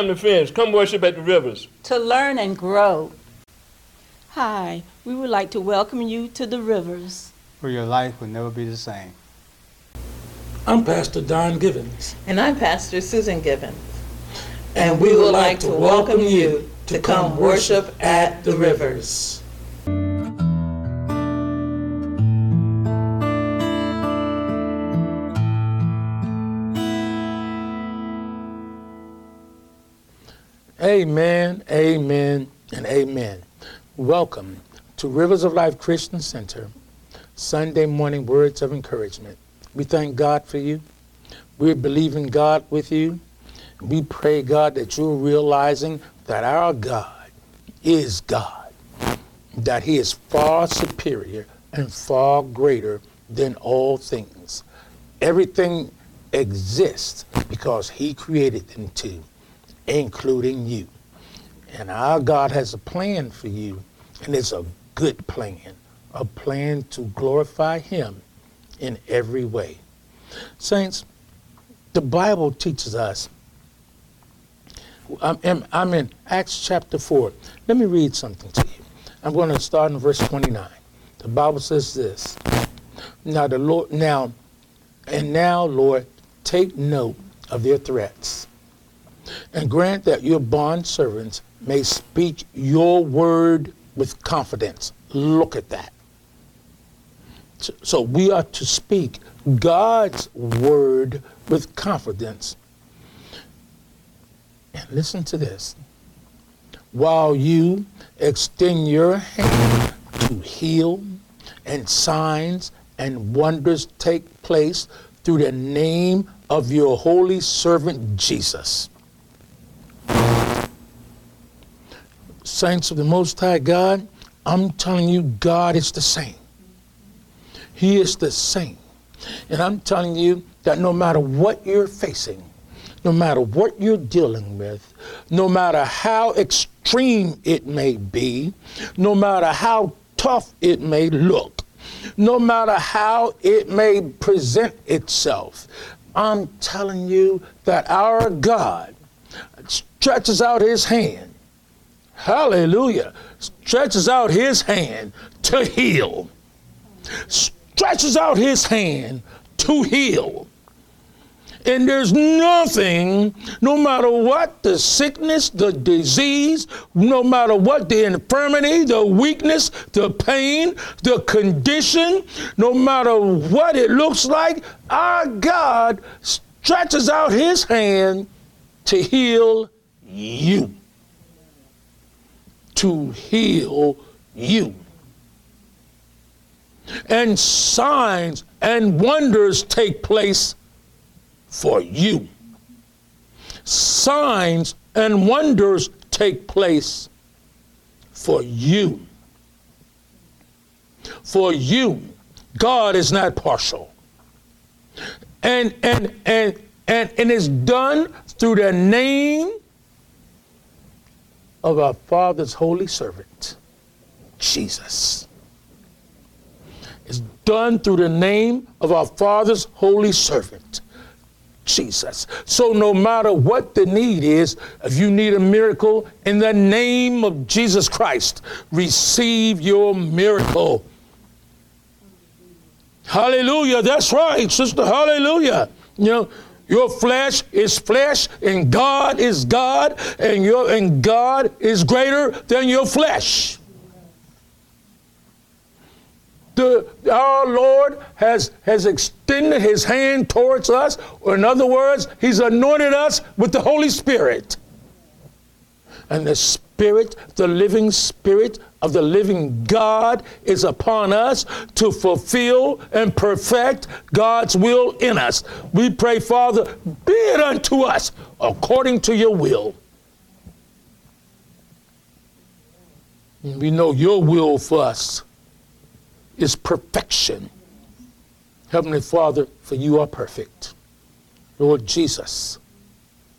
come to friends. Come worship at the Rivers. To learn and grow. Hi, we would like to welcome you to the Rivers, where your life will never be the same. I'm Pastor Don Givens. And I'm Pastor Susan Givens. And we would like to welcome you to come worship at the Rivers. Amen, amen, and amen. Welcome to Rivers of Life Christian Center, Sunday morning words of encouragement. We thank God for you. We believe in God with you. We pray, God, that you're realizing that our God is God, that he is far superior and far greater than all things. Everything exists because he created them to, including you. And our God has a plan for you, and it's a good plan, a plan to glorify him in every way. Saints, the Bible teaches us. I'm in Acts chapter 4. Let me read something to you. I'm going to start in verse 29. The Bible says this. Now, Lord, take note of their threats, and grant that your bond servants may speak your word with confidence. Look at that. So we are to speak God's word with confidence. And listen to this. While you extend your hand to heal, and signs and wonders take place through the name of your holy servant Jesus. Saints of the Most High God, I'm telling you, God is the same. He is the same. And I'm telling you that no matter what you're facing, no matter what you're dealing with, no matter how extreme it may be, no matter how tough it may look, no matter how it may present itself, I'm telling you that our God stretches out his hand, hallelujah, stretches out his hand to heal, stretches out his hand to heal. And there's nothing, no matter what the sickness, the disease, no matter what the infirmity, the weakness, the pain, the condition, no matter what it looks like, our God stretches out his hand to heal you. To heal you. And signs and wonders take place for you. Signs and wonders take place for you. For you. God is not partial. And it's done through the name of our Father's holy servant, Jesus. It's done through the name of our Father's holy servant, Jesus. So no matter what the need is, if you need a miracle, in the name of Jesus Christ, receive your miracle. Hallelujah. That's right, sister. Hallelujah. You know, your flesh is flesh and God is God, and God is greater than your flesh. Our Lord has extended his hand towards us, or in other words, he's anointed us with the Holy Spirit. And the Spirit, the living Spirit of the living God is upon us to fulfill and perfect God's will in us. We pray, Father, be it unto us according to your will. We know your will for us is perfection. Heavenly Father, for you are perfect. Lord Jesus,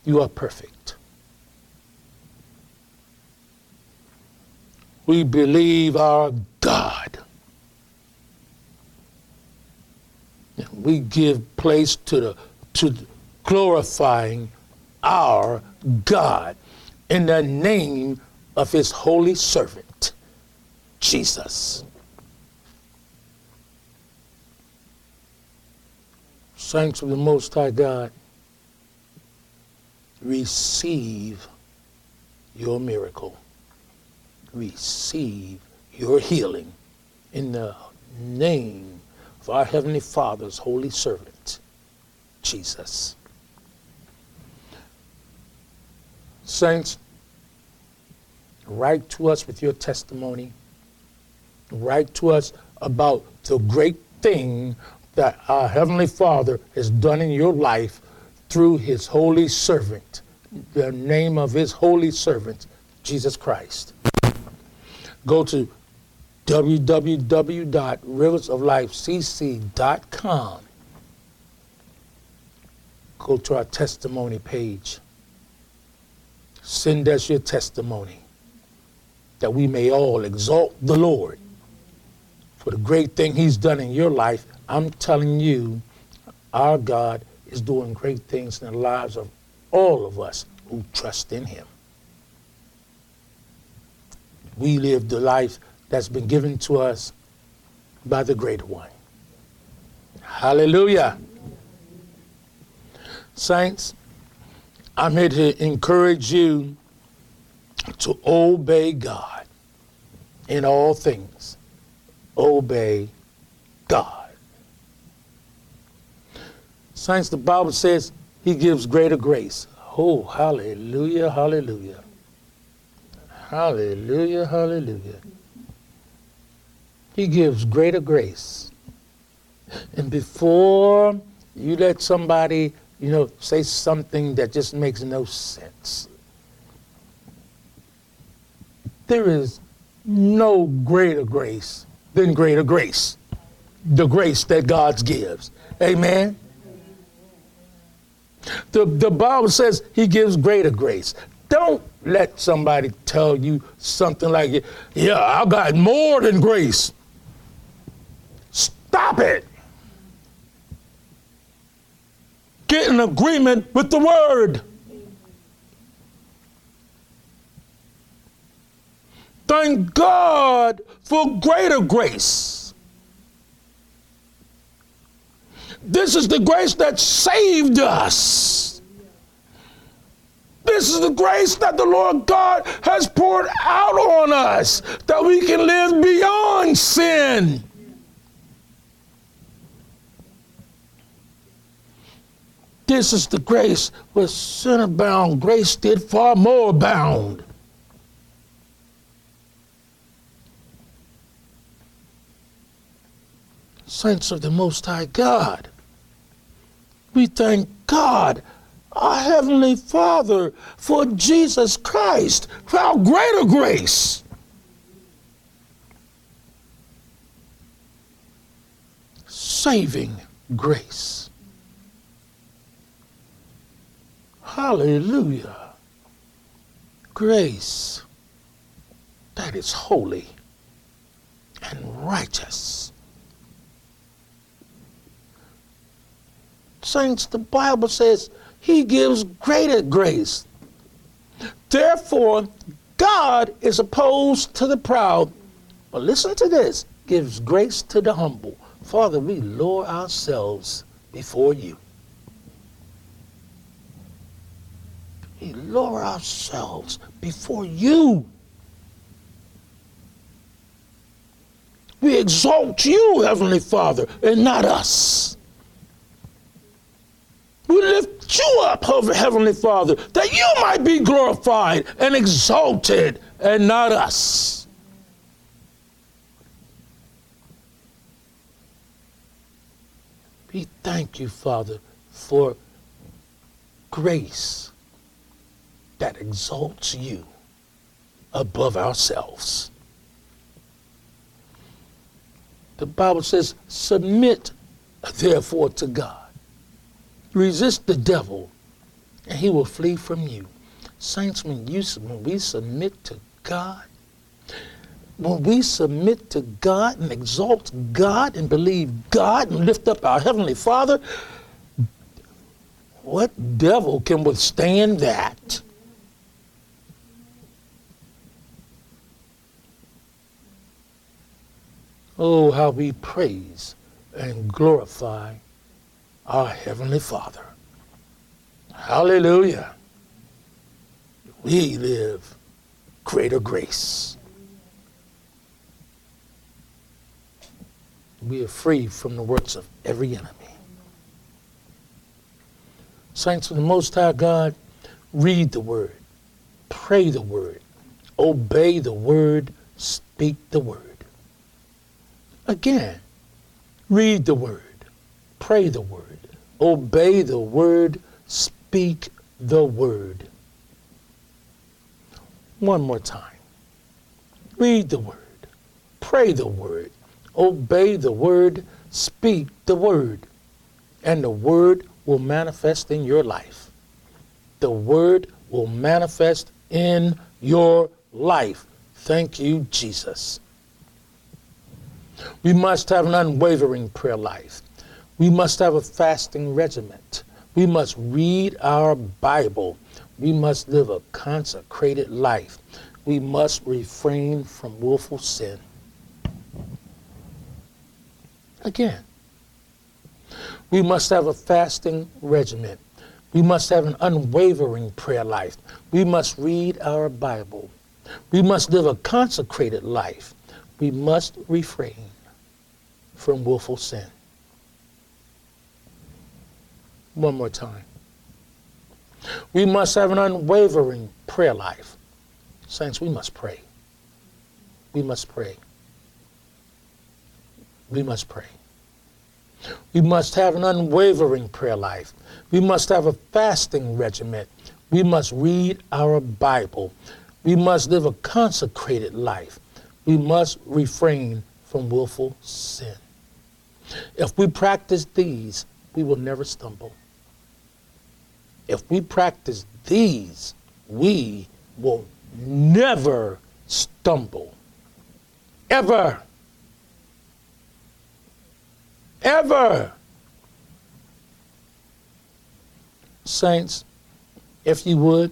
you are perfect. We believe our God. And we give place to the glorifying our God in the name of his holy servant, Jesus. Saints of the Most High God, receive your miracle. Receive your healing in the name of our Heavenly Father's holy servant, Jesus. Saints, write to us with your testimony. Write to us about the great thing that our Heavenly Father has done in your life through his holy servant, the name of his holy servant, Jesus Christ. Go to www.riversoflifecc.com. Go to our testimony page. Send us your testimony that we may all exalt the Lord for the great thing he's done in your life. I'm telling you, our God is doing great things in the lives of all of us who trust in him. We live the life that's been given to us by the Great One. Hallelujah. Saints, I'm here to encourage you to obey God in all things. Obey God. Saints, the Bible says he gives greater grace. Oh, hallelujah, hallelujah. Hallelujah, hallelujah. He gives greater grace. And before you let somebody, say something that just makes no sense, there is no greater grace than greater grace, the grace that God gives. Amen? The Bible says he gives greater grace. Don't let somebody tell you something like, yeah, I got more than grace. Stop it. Get in agreement with the word. Thank God for greater grace. This is the grace that saved us. This is the grace that the Lord God has poured out on us, that we can live beyond sin. This is the grace where sin abound, grace did far more abound. Saints of the Most High God, we thank God, our Heavenly Father, for Jesus Christ, for our greater grace. Saving grace. Hallelujah. Grace that is holy and righteous. Saints, the Bible says he gives greater grace. Therefore, God is opposed to the proud. But listen to this, gives grace to the humble. Father, we lower ourselves before you. We lower ourselves before you. We exalt you, Heavenly Father, and not us. We lift you up, Heavenly Father, that you might be glorified and exalted and not us. We thank you, Father, for grace that exalts you above ourselves. The Bible says, submit therefore to God. Resist the devil, and he will flee from you. Saints, when we submit to God, when we submit to God and exalt God and believe God and lift up our Heavenly Father, What devil can withstand that? Oh, how we praise and glorify our Heavenly Father. Hallelujah. We live greater grace. We are free from the works of every enemy. Saints of the Most High God, read the Word, pray the Word, obey the Word, speak the Word. Again, read the Word, pray the Word, obey the Word, speak the Word. One more time. Read the Word, pray the Word, obey the Word, speak the Word, and the Word will manifest in your life. The Word will manifest in your life. Thank you, Jesus. We must have an unwavering prayer life. We must have a fasting regiment. We must read our Bible. We must live a consecrated life. We must refrain from willful sin. Again, we must have a fasting regimen. We must have an unwavering prayer life. We must read our Bible. We must live a consecrated life. We must refrain from willful sin. One more time. We must have an unwavering prayer life. Saints, we must pray. We must pray. We must pray. We must have an unwavering prayer life. We must have a fasting regimen. We must read our Bible. We must live a consecrated life. We must refrain from willful sin. If we practice these, we will never stumble. If we practice these, we will never stumble. Ever. Ever. Saints, if you would,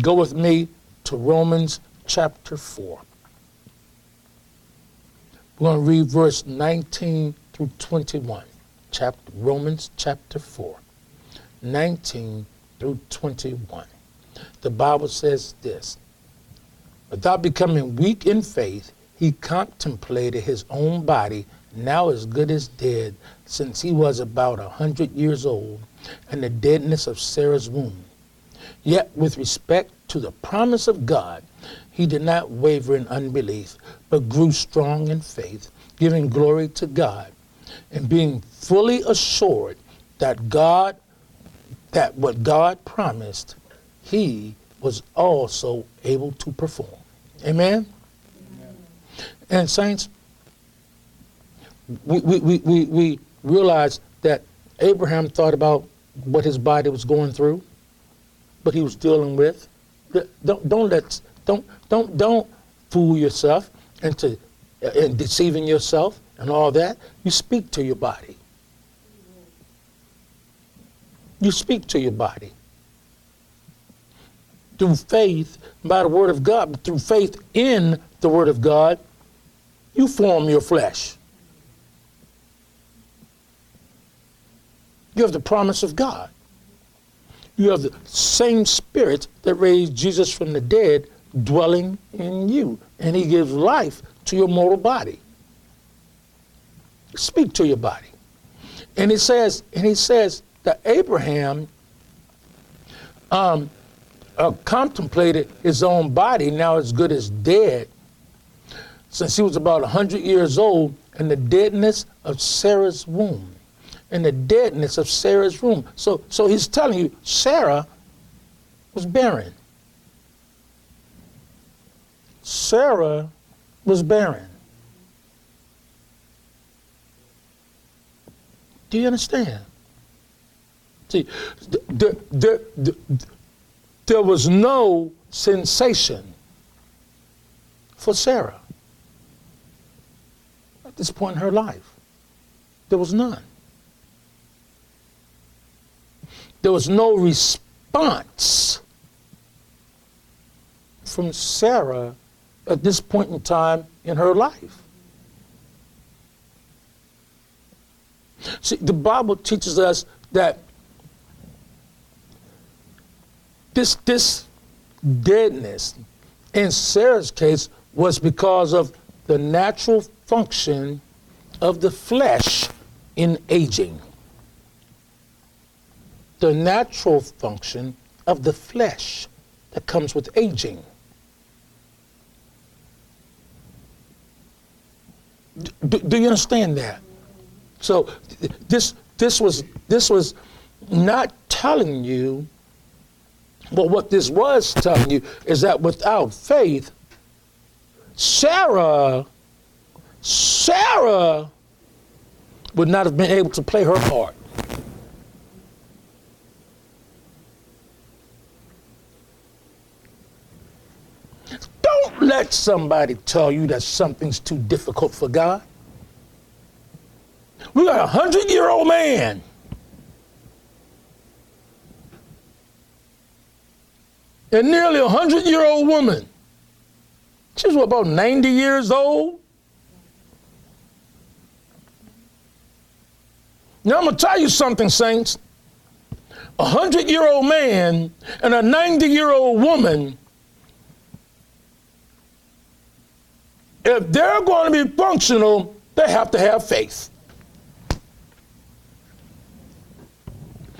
go with me to Romans chapter 4. We're going to read verse 19 through 21. Romans chapter 4, 19 through 21. The Bible says this: without becoming weak in faith, he contemplated his own body, now as good as dead, since he was about 100 years old, and the deadness of Sarah's womb. Yet with respect to the promise of God, he did not waver in unbelief, but grew strong in faith, giving glory to God, and being fully assured that what God promised, he was also able to perform. Amen? Amen. And saints, we realize that Abraham thought about what his body was going through, what he was dealing with. Don't fool yourself into deceiving yourself and all that. You speak to your body. You speak to your body. Through faith, by the word of God, but through faith in the word of God, you form your flesh. You have the promise of God. You have the same spirit that raised Jesus from the dead dwelling in you, and he gives life to your mortal body. Speak to your body. And he says that Abraham contemplated his own body, now as good as dead, since he was about 100 years old, and the deadness of Sarah's womb. And the deadness of Sarah's womb. So he's telling you, Sarah was barren. Sarah was barren. Do you understand? See, there was no sensation for Sarah at this point in her life. There was none. There was no response from Sarah at this point in time in her life. See, the Bible teaches us that this deadness, in Sarah's case, was because of the natural function of the flesh in aging. The natural function of the flesh that comes with aging. Do you understand that? So this was not telling you, but what this was telling you is that without faith, Sarah would not have been able to play her part. Don't let somebody tell you that something's too difficult for God. We got a 100-year-old man and nearly a 100-year-old woman. She was about 90 years old. Now I'm going to tell you something, saints. A 100-year-old man and a 90-year-old woman, if they're going to be functional, they have to have faith.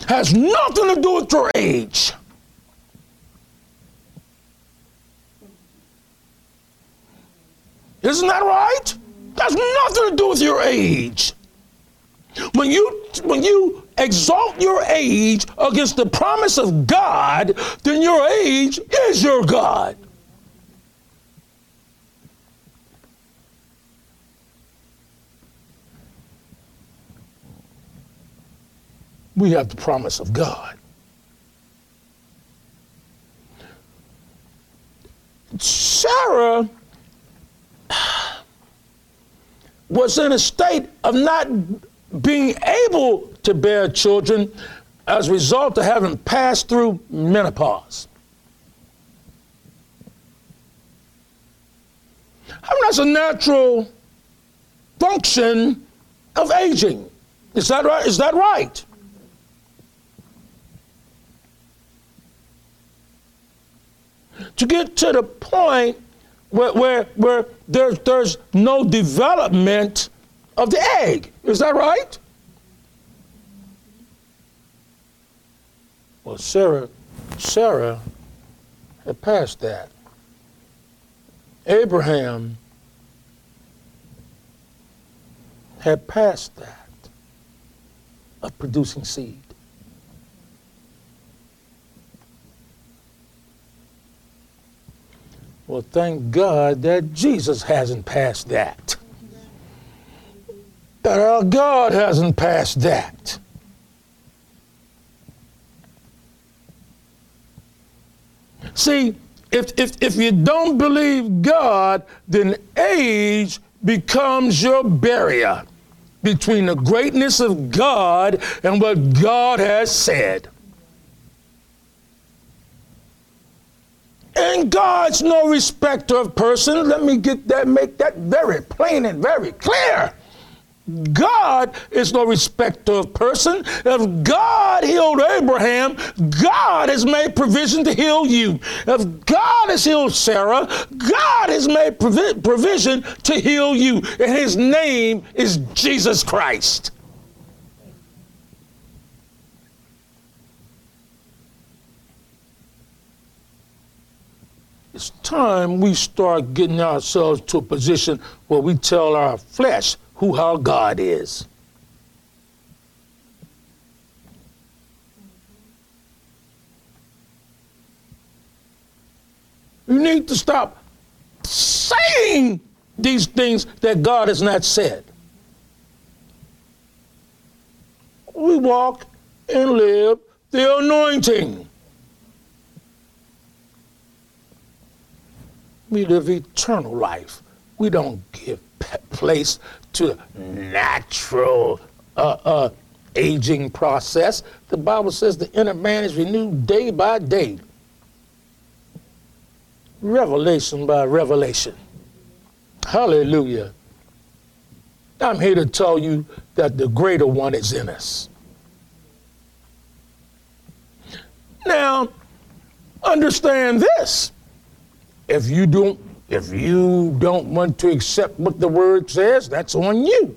Has nothing to do with your age. Isn't that right? That's nothing to do with your age. When you exalt your age against the promise of God, then your age is your God. We have the promise of God. Sarah was in a state of not being able to bear children as a result of having passed through menopause. I mean, that's a natural function of aging. Is that right? Is that right? To get to the point where there's no development of the egg. Is that right? Well, Sarah had passed that. Abraham had passed that of producing seed. Well, thank God that Jesus hasn't passed that. That our God hasn't passed that. See, if you don't believe God, then age becomes your barrier between the greatness of God and what God has said. And God's no respecter of person. Let me make that very plain and very clear. God is no respecter of person. If God healed Abraham, God has made provision to heal you. If God has healed Sarah, God has made provision to heal you. And his name is Jesus Christ. It's time we start getting ourselves to a position where we tell our flesh who our God is. You need to stop saying these things that God has not said. We walk and live the anointing. We live eternal life. We don't give place to natural aging process. The Bible says the inner man is renewed day by day. Revelation by revelation. Hallelujah. I'm here to tell you that the greater one is in us. Now, understand this. If you don't want to accept what the word says, that's on you.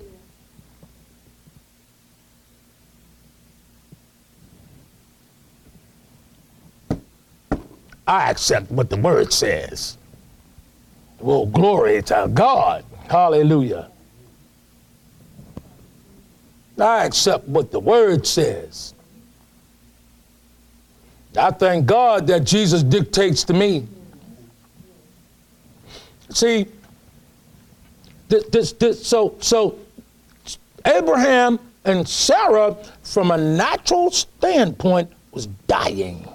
I accept what the word says. Well, glory to God. Hallelujah. I accept what the word says. I thank God that Jesus dictates to me. See, so Abraham and Sarah, from a natural standpoint, was dying.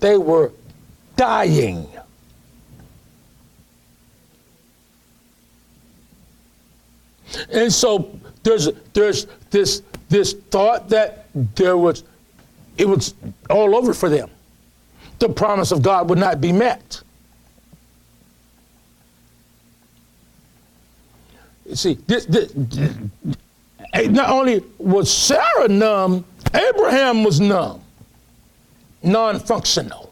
They were dying. And so there's this thought that it was all over for them. The promise of God would not be met. You see, not only was Sarah numb, Abraham was numb. Non-functional,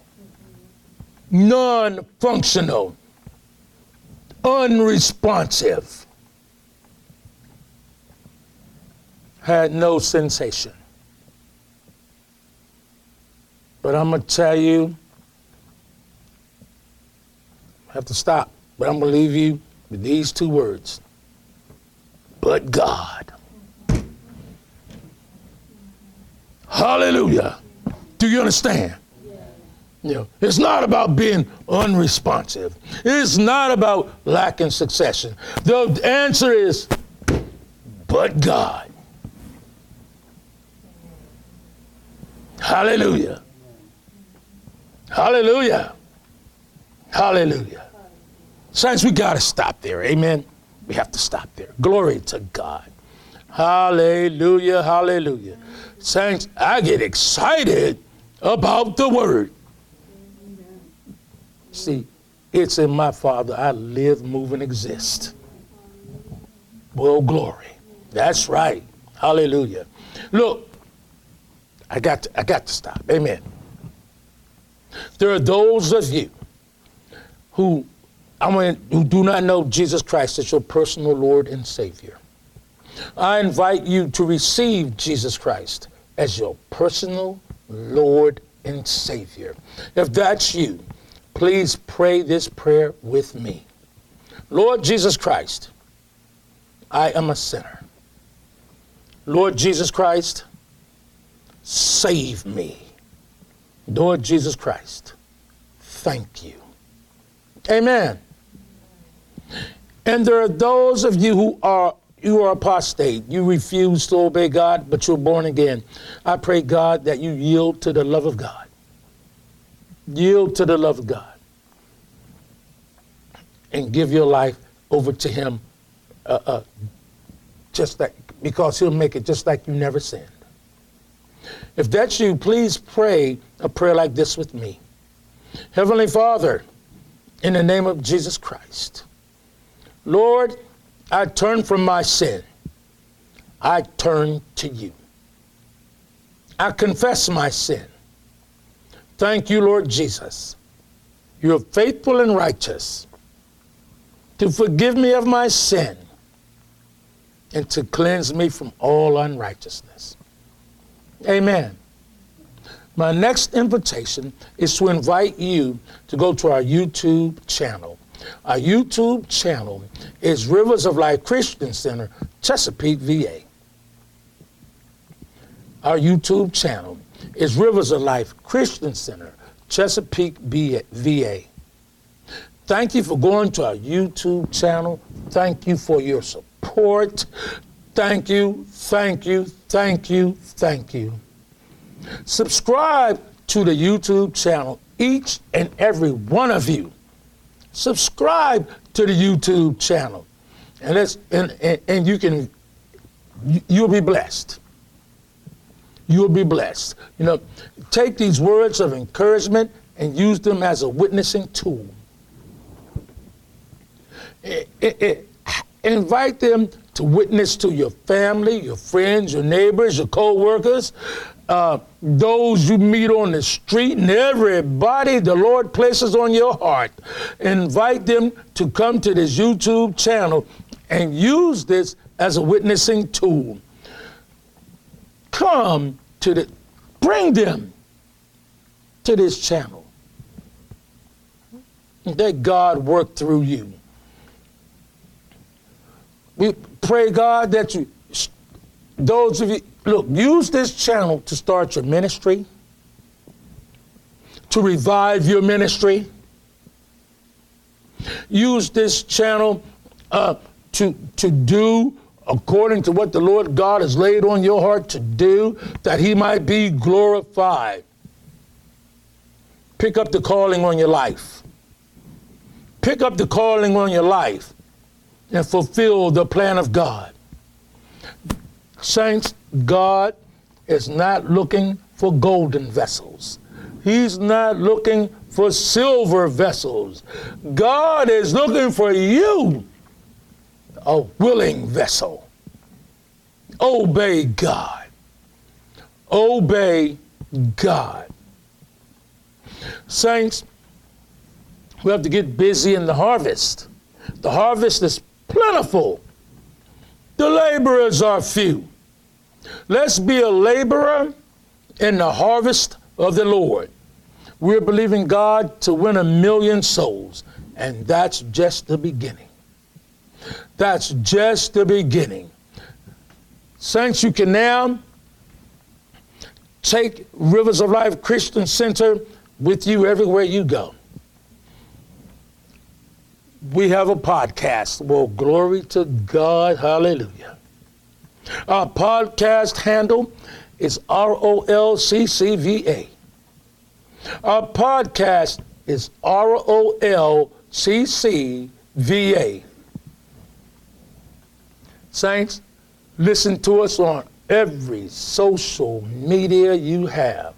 unresponsive, had no sensation. But I'm going to tell you, I have to stop, but I'm going to leave you with these two words. But God. Hallelujah. Do you understand? You know, it's not about being unresponsive. It's not about lacking succession. The answer is, but God. Hallelujah. Hallelujah. Hallelujah. Saints, we got to stop there. Amen. We have to stop there. Glory to God. Hallelujah. Hallelujah. Saints, I get excited about the word. See, it's in my Father I live, move, and exist. Well, glory. That's right. Hallelujah. Look, I got to stop. Amen. There are those of you who do not know Jesus Christ as your personal Lord and Savior. I invite you to receive Jesus Christ as your personal Lord and Savior. If that's you, please pray this prayer with me. Lord Jesus Christ, I am a sinner. Lord Jesus Christ, save me. Lord Jesus Christ, thank you. Amen. And there are those of you who are apostate. You refuse to obey God, but you're born again. I pray, God, that you yield to the love of God. Yield to the love of God and give your life over to him just that, because he'll make it just like you never sinned. If that's you, please pray a prayer like this with me. Heavenly Father, in the name of Jesus Christ, Lord, I turn from my sin. I turn to you. I confess my sin. Thank you, Lord Jesus. You are faithful and righteous to forgive me of my sin and to cleanse me from all unrighteousness. Amen. My next invitation is to invite you to go to our YouTube channel. Our YouTube channel is Rivers of Life Christian Center, Chesapeake, VA. Our YouTube channel is Rivers of Life Christian Center, Chesapeake, VA. Thank you for going to our YouTube channel. Thank you for your support. Thank you, thank you, thank you, thank you. Subscribe to the YouTube channel, each and every one of you. Subscribe to the YouTube channel. And it's and you can, you'll be blessed. You'll be blessed. You know, take these words of encouragement and use them as a witnessing tool. Invite them to witness to your family, your friends, your neighbors, your co-workers, those you meet on the street, and everybody the Lord places on your heart. Invite them to come to this YouTube channel and use this as a witnessing tool. Come to the, bring them to this channel. Let God work through you. We pray, God, that you, those of you, look, use this channel to start your ministry, to revive your ministry. Use this channel to do according to what the Lord God has laid on your heart to do, that he might be glorified. Pick up the calling on your life. Pick up the calling on your life and fulfill the plan of God. Saints, God is not looking for golden vessels. He's not looking for silver vessels. God is looking for you, a willing vessel. Obey God. Obey God. Saints, we have to get busy in the harvest. The harvest is plentiful. The laborers are few. Let's be a laborer in the harvest of the Lord. We're believing God to win 1 million souls, and that's just the beginning. That's just the beginning. Saints, you can now take Rivers of Life Christian Center with you everywhere you go. We have a podcast. Well, glory to God. Hallelujah. Our podcast handle is ROLCCVA. Our podcast is ROLCCVA. Saints, listen to us on every social media you have.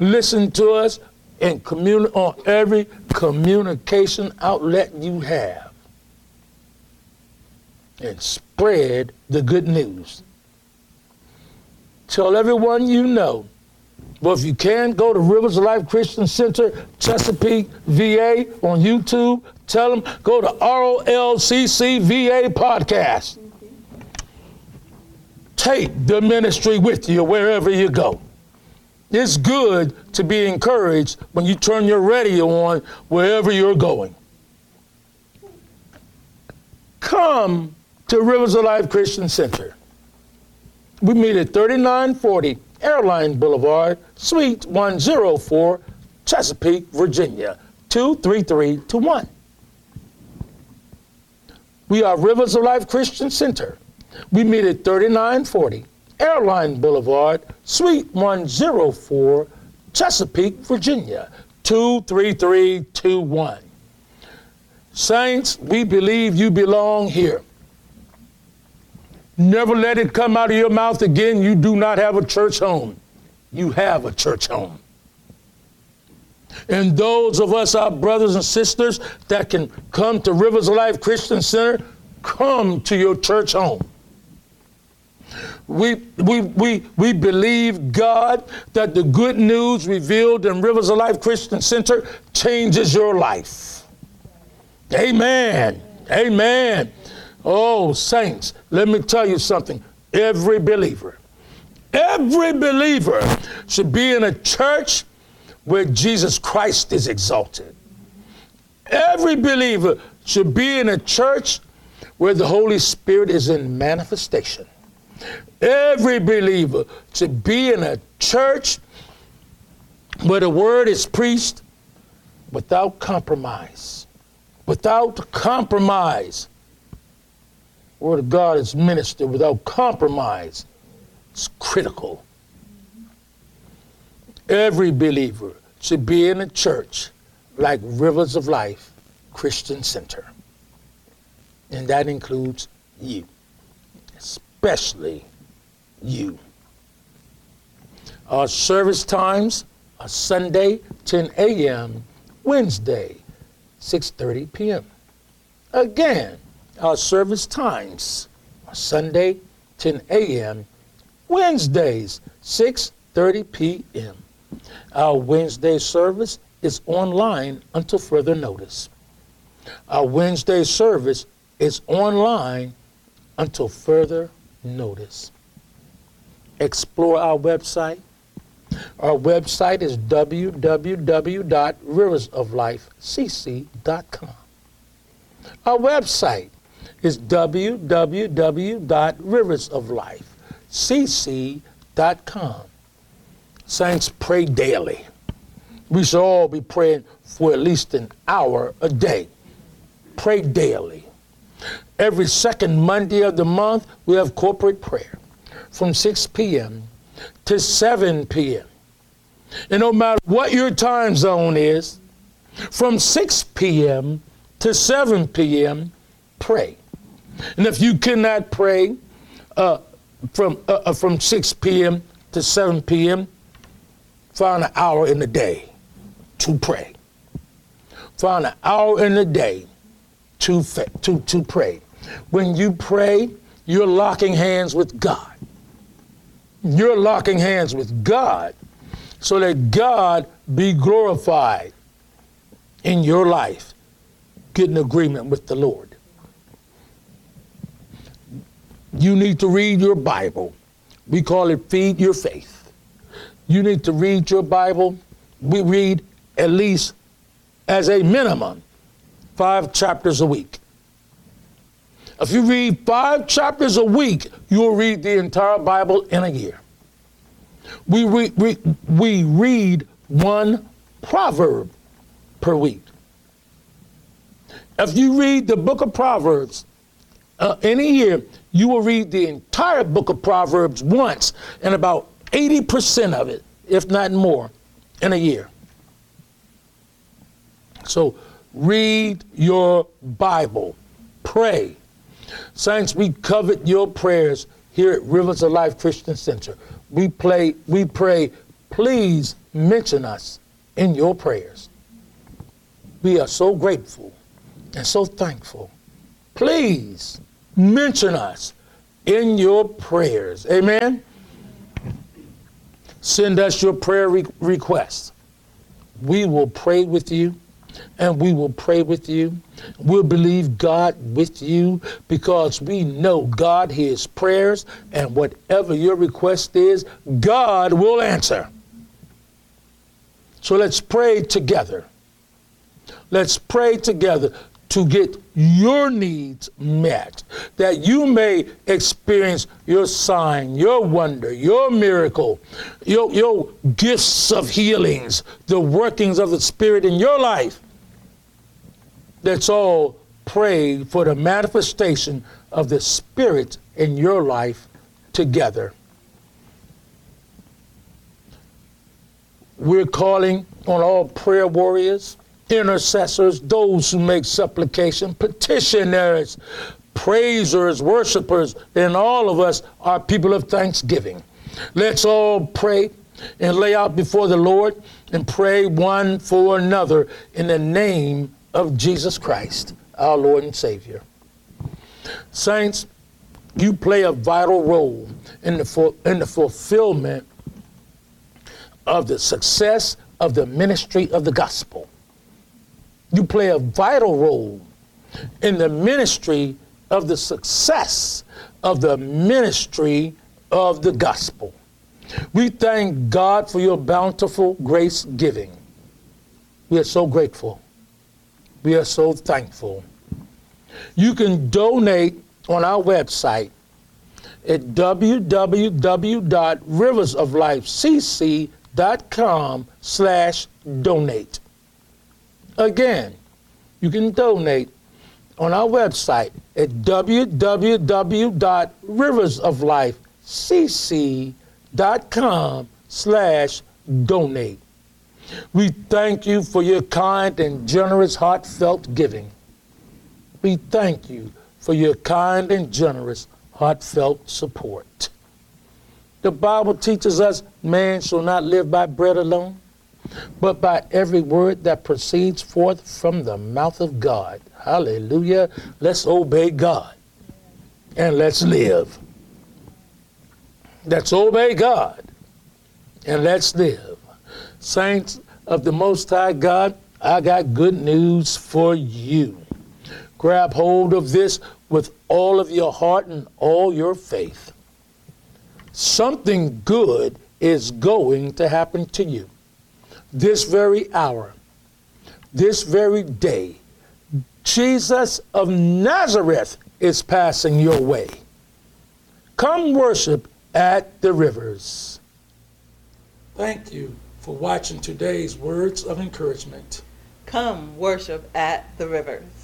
Listen to us on every communication outlet you have, and spread the good news. Tell everyone you know. Well, if you can, go to Rivers of Life Christian Center, Chesapeake, VA on YouTube. Tell them, go to ROLCCVA podcast. Take the ministry with you wherever you go. It's good to be encouraged when you turn your radio on wherever you're going. Come to Rivers of Life Christian Center. We meet at 3940 Airline Boulevard, Suite 104, Chesapeake, Virginia, 23321. We are Rivers of Life Christian Center. We meet at 3940 Airline Boulevard, Suite 104, Chesapeake, Virginia, 23321. Saints, we believe you belong here. Never let it come out of your mouth again, you do not have a church home. You have a church home. And those of us, our brothers and sisters, that can come to Rivers of Life Christian Center, come to your church home. We believe, God, that the good news revealed in Rivers of Life Christian Center changes your life. Amen. Amen. Oh, saints, let me tell you something. Every believer should be in a church where Jesus Christ is exalted. Every believer should be in a church where the Holy Spirit is in manifestation. Every believer should be in a church where the word is preached without compromise. Without compromise. The word of God is ministered without compromise. It's critical. Every believer should be in a church like Rivers of Life Christian Center. And that includes you, especially you. Our service times are Sunday, 10 a.m., Wednesday, 6:30 p.m. Again, our service times are Sunday, 10 a.m., Wednesdays, 6:30 p.m. Our Wednesday service is online until further notice. Our Wednesday service is online until further notice. Explore our website. Our website is www.riversoflifecc.com. Our website is www.riversoflifecc.com. Saints, pray daily. We should all be praying for at least an hour a day. Pray daily. Every second Monday of the month, we have corporate prayer from 6 p.m. to 7 p.m. And no matter what your time zone is, from 6 p.m. to 7 p.m., pray. And if you cannot pray from 6 p.m. to 7 p.m., find an hour in the day to pray. Find an hour in the day to pray. When you pray, you're locking hands with God. You're locking hands with God so that God be glorified in your life. Get in agreement with the Lord. You need to read your Bible. We call it feed your faith. You need to read your Bible. We read at least, as a minimum, 5 chapters a week. If you read 5 chapters a week, you'll read the entire Bible in a year. We read one proverb per week. If you read the book of Proverbs in a year, you will read the entire book of Proverbs once, and about 80% of it, if not more, in a year. So read your Bible. Pray. Saints, we covet your prayers here at Rivers of Life Christian Center. We pray, please mention us in your prayers. We are so grateful and so thankful. Please mention us in your prayers. Amen? Send us your prayer requests. We will pray with you. And we will pray with you. We'll believe God with you because we know God hears prayers, and whatever your request is, God will answer. So let's pray together. Let's pray together to get your needs met, that you may experience your sign, your wonder, your miracle, your gifts of healings, the workings of the Spirit in your life. Let's all pray for the manifestation of the Spirit in your life together. We're calling on all prayer warriors, intercessors, those who make supplication, petitioners, praisers, worshipers, and all of us are people of thanksgiving. Let's all pray and lay out before the Lord and pray one for another in the name of Jesus Christ, our Lord and Savior. Saints, you play a vital role in the fulfillment of the success of the ministry of the gospel. You play a vital role in the ministry of the success of the ministry of the gospel. We thank God for your bountiful grace giving. We are so grateful. We are so thankful. You can donate on our website at www.riversoflifecc.com/donate. Again, you can donate on our website at www.riversoflifecc.com/donate. We thank you for your kind and generous, heartfelt giving. We thank you for your kind and generous, heartfelt support. The Bible teaches us man shall not live by bread alone, but by every word that proceeds forth from the mouth of God. Hallelujah. Let's obey God and let's live. Let's obey God and let's live. Saints of the Most High God, I got good news for you. Grab hold of this with all of your heart and all your faith. Something good is going to happen to you. This very hour, this very day, Jesus of Nazareth is passing your way. Come worship at the Rivers. Thank you for watching today's Words of Encouragement. Come worship at the Rivers.